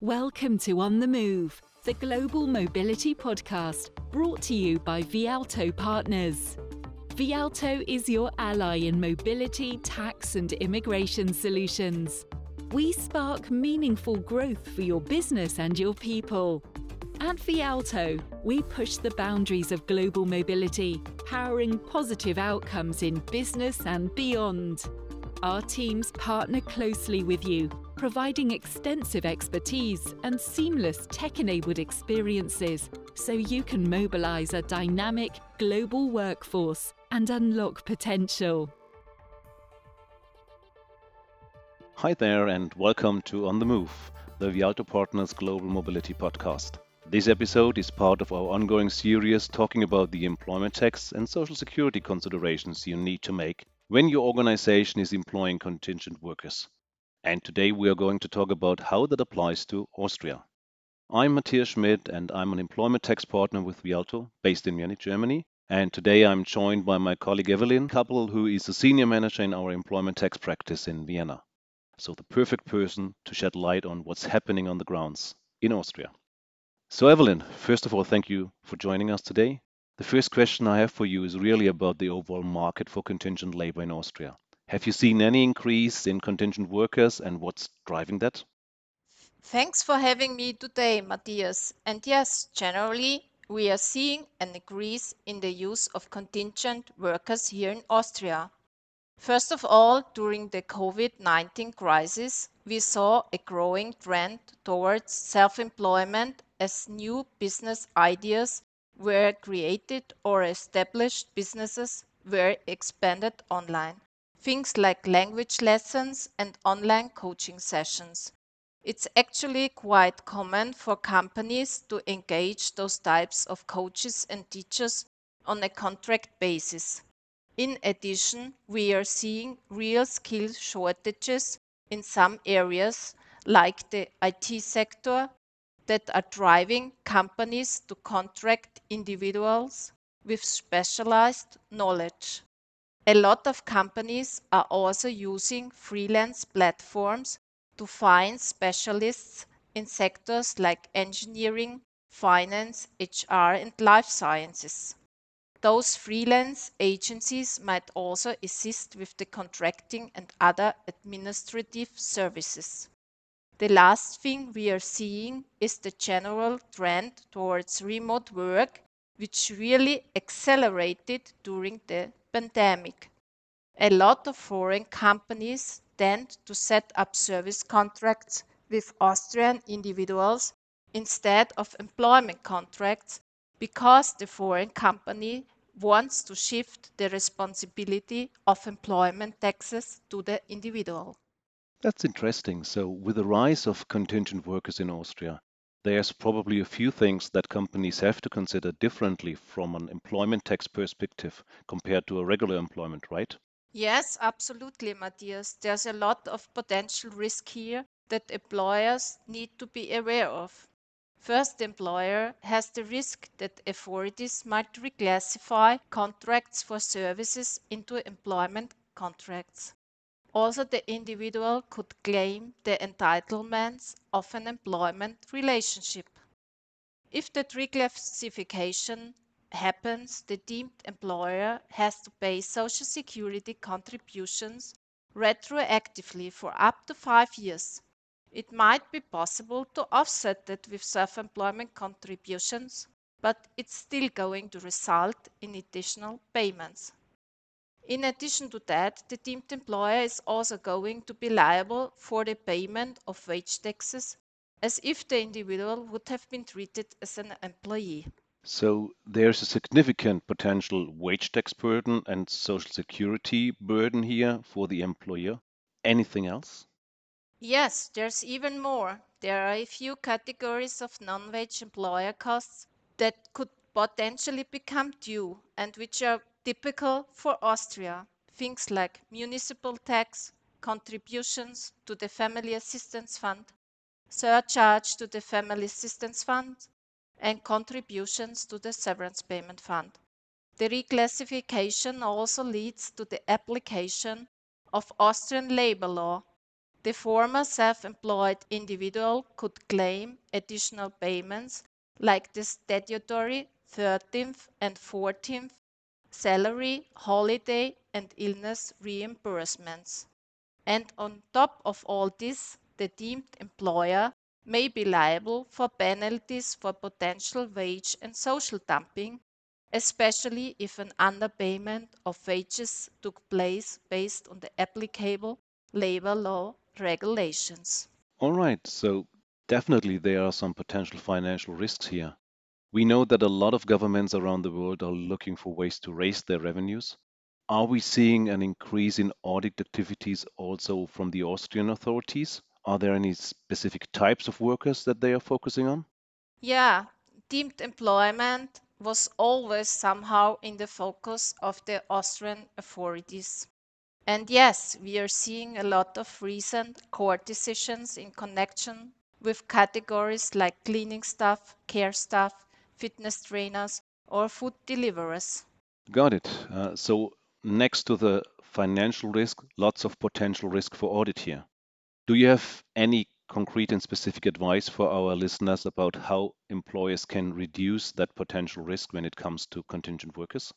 Welcome to On the Move, the global mobility podcast brought to you by Vialto Partners. Vialto is your ally in mobility, tax and immigration solutions. We spark meaningful growth for your business and your people. At Vialto, we push the boundaries of global mobility, powering positive outcomes in business and beyond. Our teams partner closely with you, providing extensive expertise and seamless tech-enabled experiences so you can mobilize a dynamic global workforce and unlock potential. Hi there and welcome to On the Move, the Vialto Partners Global Mobility Podcast. This episode is part of our ongoing series talking about the employment tax and social security considerations you need to make when your organization is employing contingent workers. And today we are going to talk about how that applies to Austria. I'm Matthias Schmidt and I'm an employment tax partner with Vialto, based in Vienna, Germany. And today I'm joined by my colleague Evelyn Kappel, who is a senior manager in our employment tax practice in Vienna. So the perfect person to shed light on what's happening on the grounds in Austria. So Evelyn, first of all, thank you for joining us today. The first question I have for you is really about the overall market for contingent labor in Austria. Have you seen any increase in contingent workers and what's driving that? Thanks for having me today, Matthias. And yes, generally, we are seeing an increase in the use of contingent workers here in Austria. First of all, during the COVID-19 crisis, we saw a growing trend towards self-employment as new business ideas were created or established businesses were expanded online. Things like language lessons and online coaching sessions. It's actually quite common for companies to engage those types of coaches and teachers on a contract basis. In addition, we are seeing real skill shortages in some areas like the IT sector that are driving companies to contract individuals with specialized knowledge. A lot of companies are also using freelance platforms to find specialists in sectors like engineering, finance, HR, and life sciences. Those freelance agencies might also assist with the contracting and other administrative services. The last thing we are seeing is the general trend towards remote work, which really accelerated during the pandemic. A lot of foreign companies tend to set up service contracts with Austrian individuals instead of employment contracts because the foreign company wants to shift the responsibility of employment taxes to the individual. That's interesting. So with the rise of contingent workers in Austria, there's probably a few things that companies have to consider differently from an employment tax perspective compared to a regular employment, right? Yes, absolutely, Matthias. There's a lot of potential risk here that employers need to be aware of. First, the employer has the risk that authorities might reclassify contracts for services into employment contracts. Also, the individual could claim the entitlements of an employment relationship. If the reclassification happens, the deemed employer has to pay Social Security contributions retroactively for up to 5 years. It might be possible to offset that with self-employment contributions, but it's still going to result in additional payments. In addition to that, the deemed employer is also going to be liable for the payment of wage taxes, as if the individual would have been treated as an employee. So there's a significant potential wage tax burden and social security burden here for the employer. Anything else? Yes, there's even more. There are a few categories of non-wage employer costs that could potentially become due and which are typical for Austria, things like municipal tax, contributions to the Family Assistance Fund, surcharge to the Family Assistance Fund, and contributions to the Severance Payment Fund. The reclassification also leads to the application of Austrian labor law, the former self-employed individual could claim additional payments like the statutory 13th and 14th salary, holiday and illness reimbursements. And on top of all this, the deemed employer may be liable for penalties for potential wage and social dumping, especially if an underpayment of wages took place based on the applicable labor law regulations. All right, so definitely there are some potential financial risks here. We know that a lot of governments around the world are looking for ways to raise their revenues. Are we seeing an increase in audit activities also from the Austrian authorities? Are there any specific types of workers that they are focusing on? Yeah, deemed employment was always somehow in the focus of the Austrian authorities. And yes, we are seeing a lot of recent court decisions in connection with categories like cleaning staff, care staff, fitness trainers, or food deliverers. Got it. So next to the financial risk, lots of potential risk for audit here. Do you have any concrete and specific advice for our listeners about how employers can reduce that potential risk when it comes to contingent workers?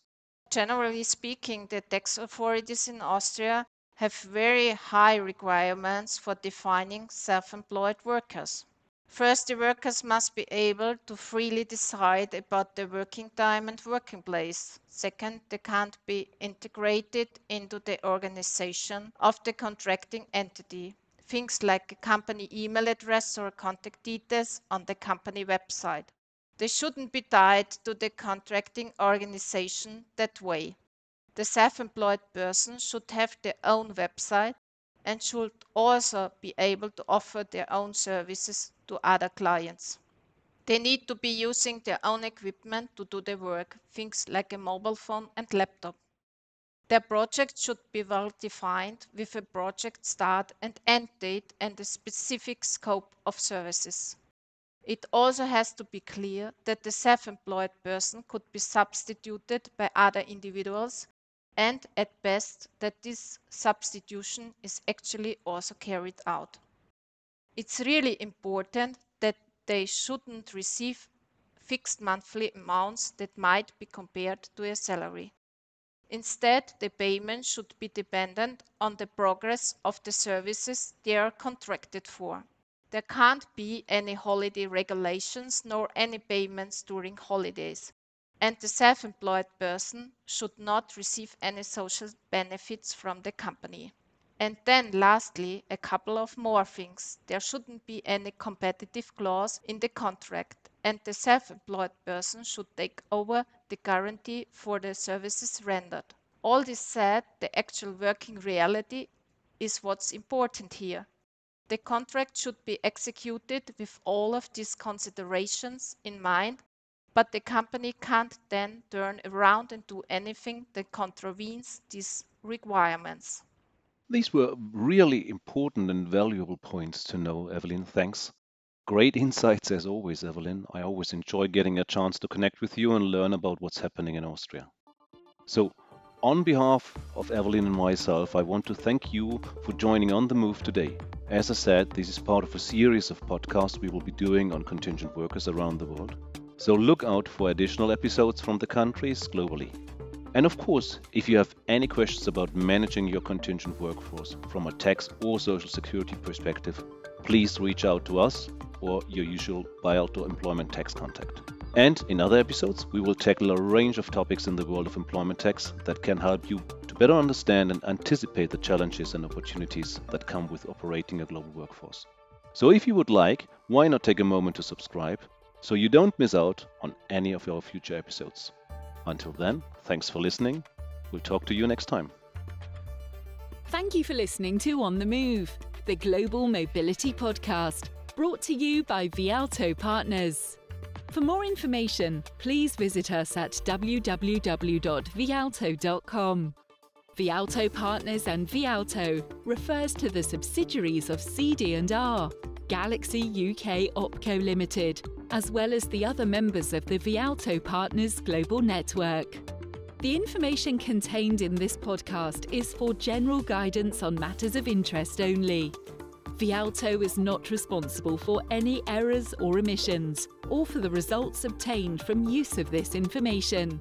Generally speaking, the tax authorities in Austria have very high requirements for defining self-employed workers. First, the workers must be able to freely decide about their working time and working place. Second, they can't be integrated into the organization of the contracting entity. Things like a company email address or contact details on the company website. They shouldn't be tied to the contracting organization that way. The self-employed person should have their own website and should also be able to offer their own services to other clients. They need to be using their own equipment to do their work, things like a mobile phone and laptop. Their project should be well defined with a project start and end date and a specific scope of services. It also has to be clear that the self-employed person could be substituted by other individuals and at best that this substitution is actually also carried out. It's really important that they shouldn't receive fixed monthly amounts that might be compared to a salary. Instead, the payment should be dependent on the progress of the services they are contracted for. There can't be any holiday regulations nor any payments during holidays, and the self-employed person should not receive any social benefits from the company. And then lastly, a couple of more things. There shouldn't be any competitive clause in the contract, and the self-employed person should take over the guarantee for the services rendered. All this said, the actual working reality is what's important here. The contract should be executed with all of these considerations in mind, but the company can't then turn around and do anything that contravenes these requirements. These were really important and valuable points to know, Evelyn. Thanks. Great insights as always, Evelyn. I always enjoy getting a chance to connect with you and learn about what's happening in Austria. So, on behalf of Evelyn and myself, I want to thank you for joining On The Move today. As I said, this is part of a series of podcasts we will be doing on contingent workers around the world. So look out for additional episodes from the countries globally. And of course, if you have any questions about managing your contingent workforce from a tax or social security perspective, please reach out to us or your usual Vialto employment tax contact. And in other episodes, we will tackle a range of topics in the world of employment tax that can help you to better understand and anticipate the challenges and opportunities that come with operating a global workforce. So if you would like, why not take a moment to subscribe so you don't miss out on any of our future episodes. Until then, thanks for listening. We'll talk to you next time. Thank you for listening to On The Move, the Global Mobility Podcast, brought to you by Vialto Partners. For more information, please visit us at www.vialto.com. Vialto Partners and Vialto refers to the subsidiaries of CD&R, Galaxy UK Opco Limited, as well as the other members of the Vialto Partners Global Network. The information contained in this podcast is for general guidance on matters of interest only. Vialto is not responsible for any errors or omissions, or for the results obtained from use of this information.